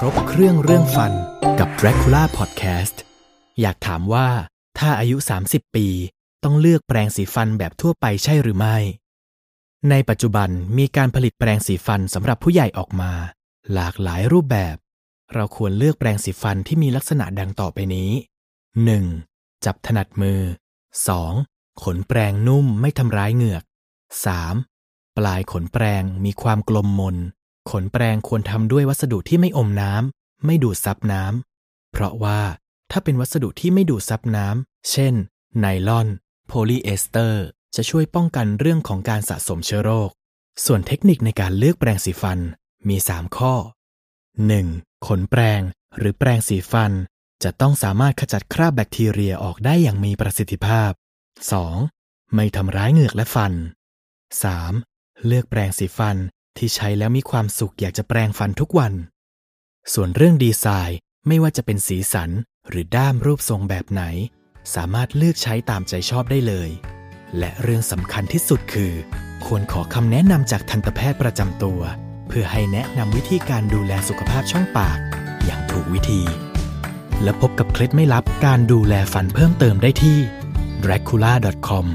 ครบเครื่องเรื่องฟันกับ Dracula Podcast อยากถามว่าถ้าอายุ30ปีต้องเลือกแปรงสีฟันแบบทั่วไปใช่หรือไม่ในปัจจุบันมีการผลิตแปรงสีฟันสำหรับผู้ใหญ่ออกมาหลากหลายรูปแบบเราควรเลือกแปรงสีฟันที่มีลักษณะดังต่อไปนี้ 1. จับถนัดมือ 2. ขนแปรงนุ่มไม่ทำร้ายเหงือก 3. ปลายขนแปรงมีความกลมมนขนแปรงควรทำด้วยวัสดุที่ไม่อมน้ำไม่ดูดซับน้ำเพราะว่าถ้าเป็นวัสดุที่ไม่ดูดซับน้ำเช่นไนลอนโพลีเอสเตอร์จะช่วยป้องกันเรื่องของการสะสมเชื้อโรคส่วนเทคนิคในการเลือกแปรงสีฟันมี3ข้อ 1. ขนแปรงหรือแปรงสีฟันจะต้องสามารถขจัดคราบแบคทีเรียออกได้อย่างมีประสิทธิภาพ 2. ไม่ทำร้ายเหงือกและฟัน 3. เลือกแปรงสีฟันที่ใช้แล้วมีความสุขอยากจะแปรงฟันทุกวันส่วนเรื่องดีไซน์ไม่ว่าจะเป็นสีสันหรือด้ามรูปทรงแบบไหนสามารถเลือกใช้ตามใจชอบได้เลยและเรื่องสำคัญที่สุดคือควรขอคำแนะนำจากทันตแพทย์ประจำตัวเพื่อให้แนะนำวิธีการดูแลสุขภาพช่องปากอย่างถูกวิธีและพบกับเคล็ดไม่ลับการดูแลฟันเพิ่มเติมได้ที่ dracula.com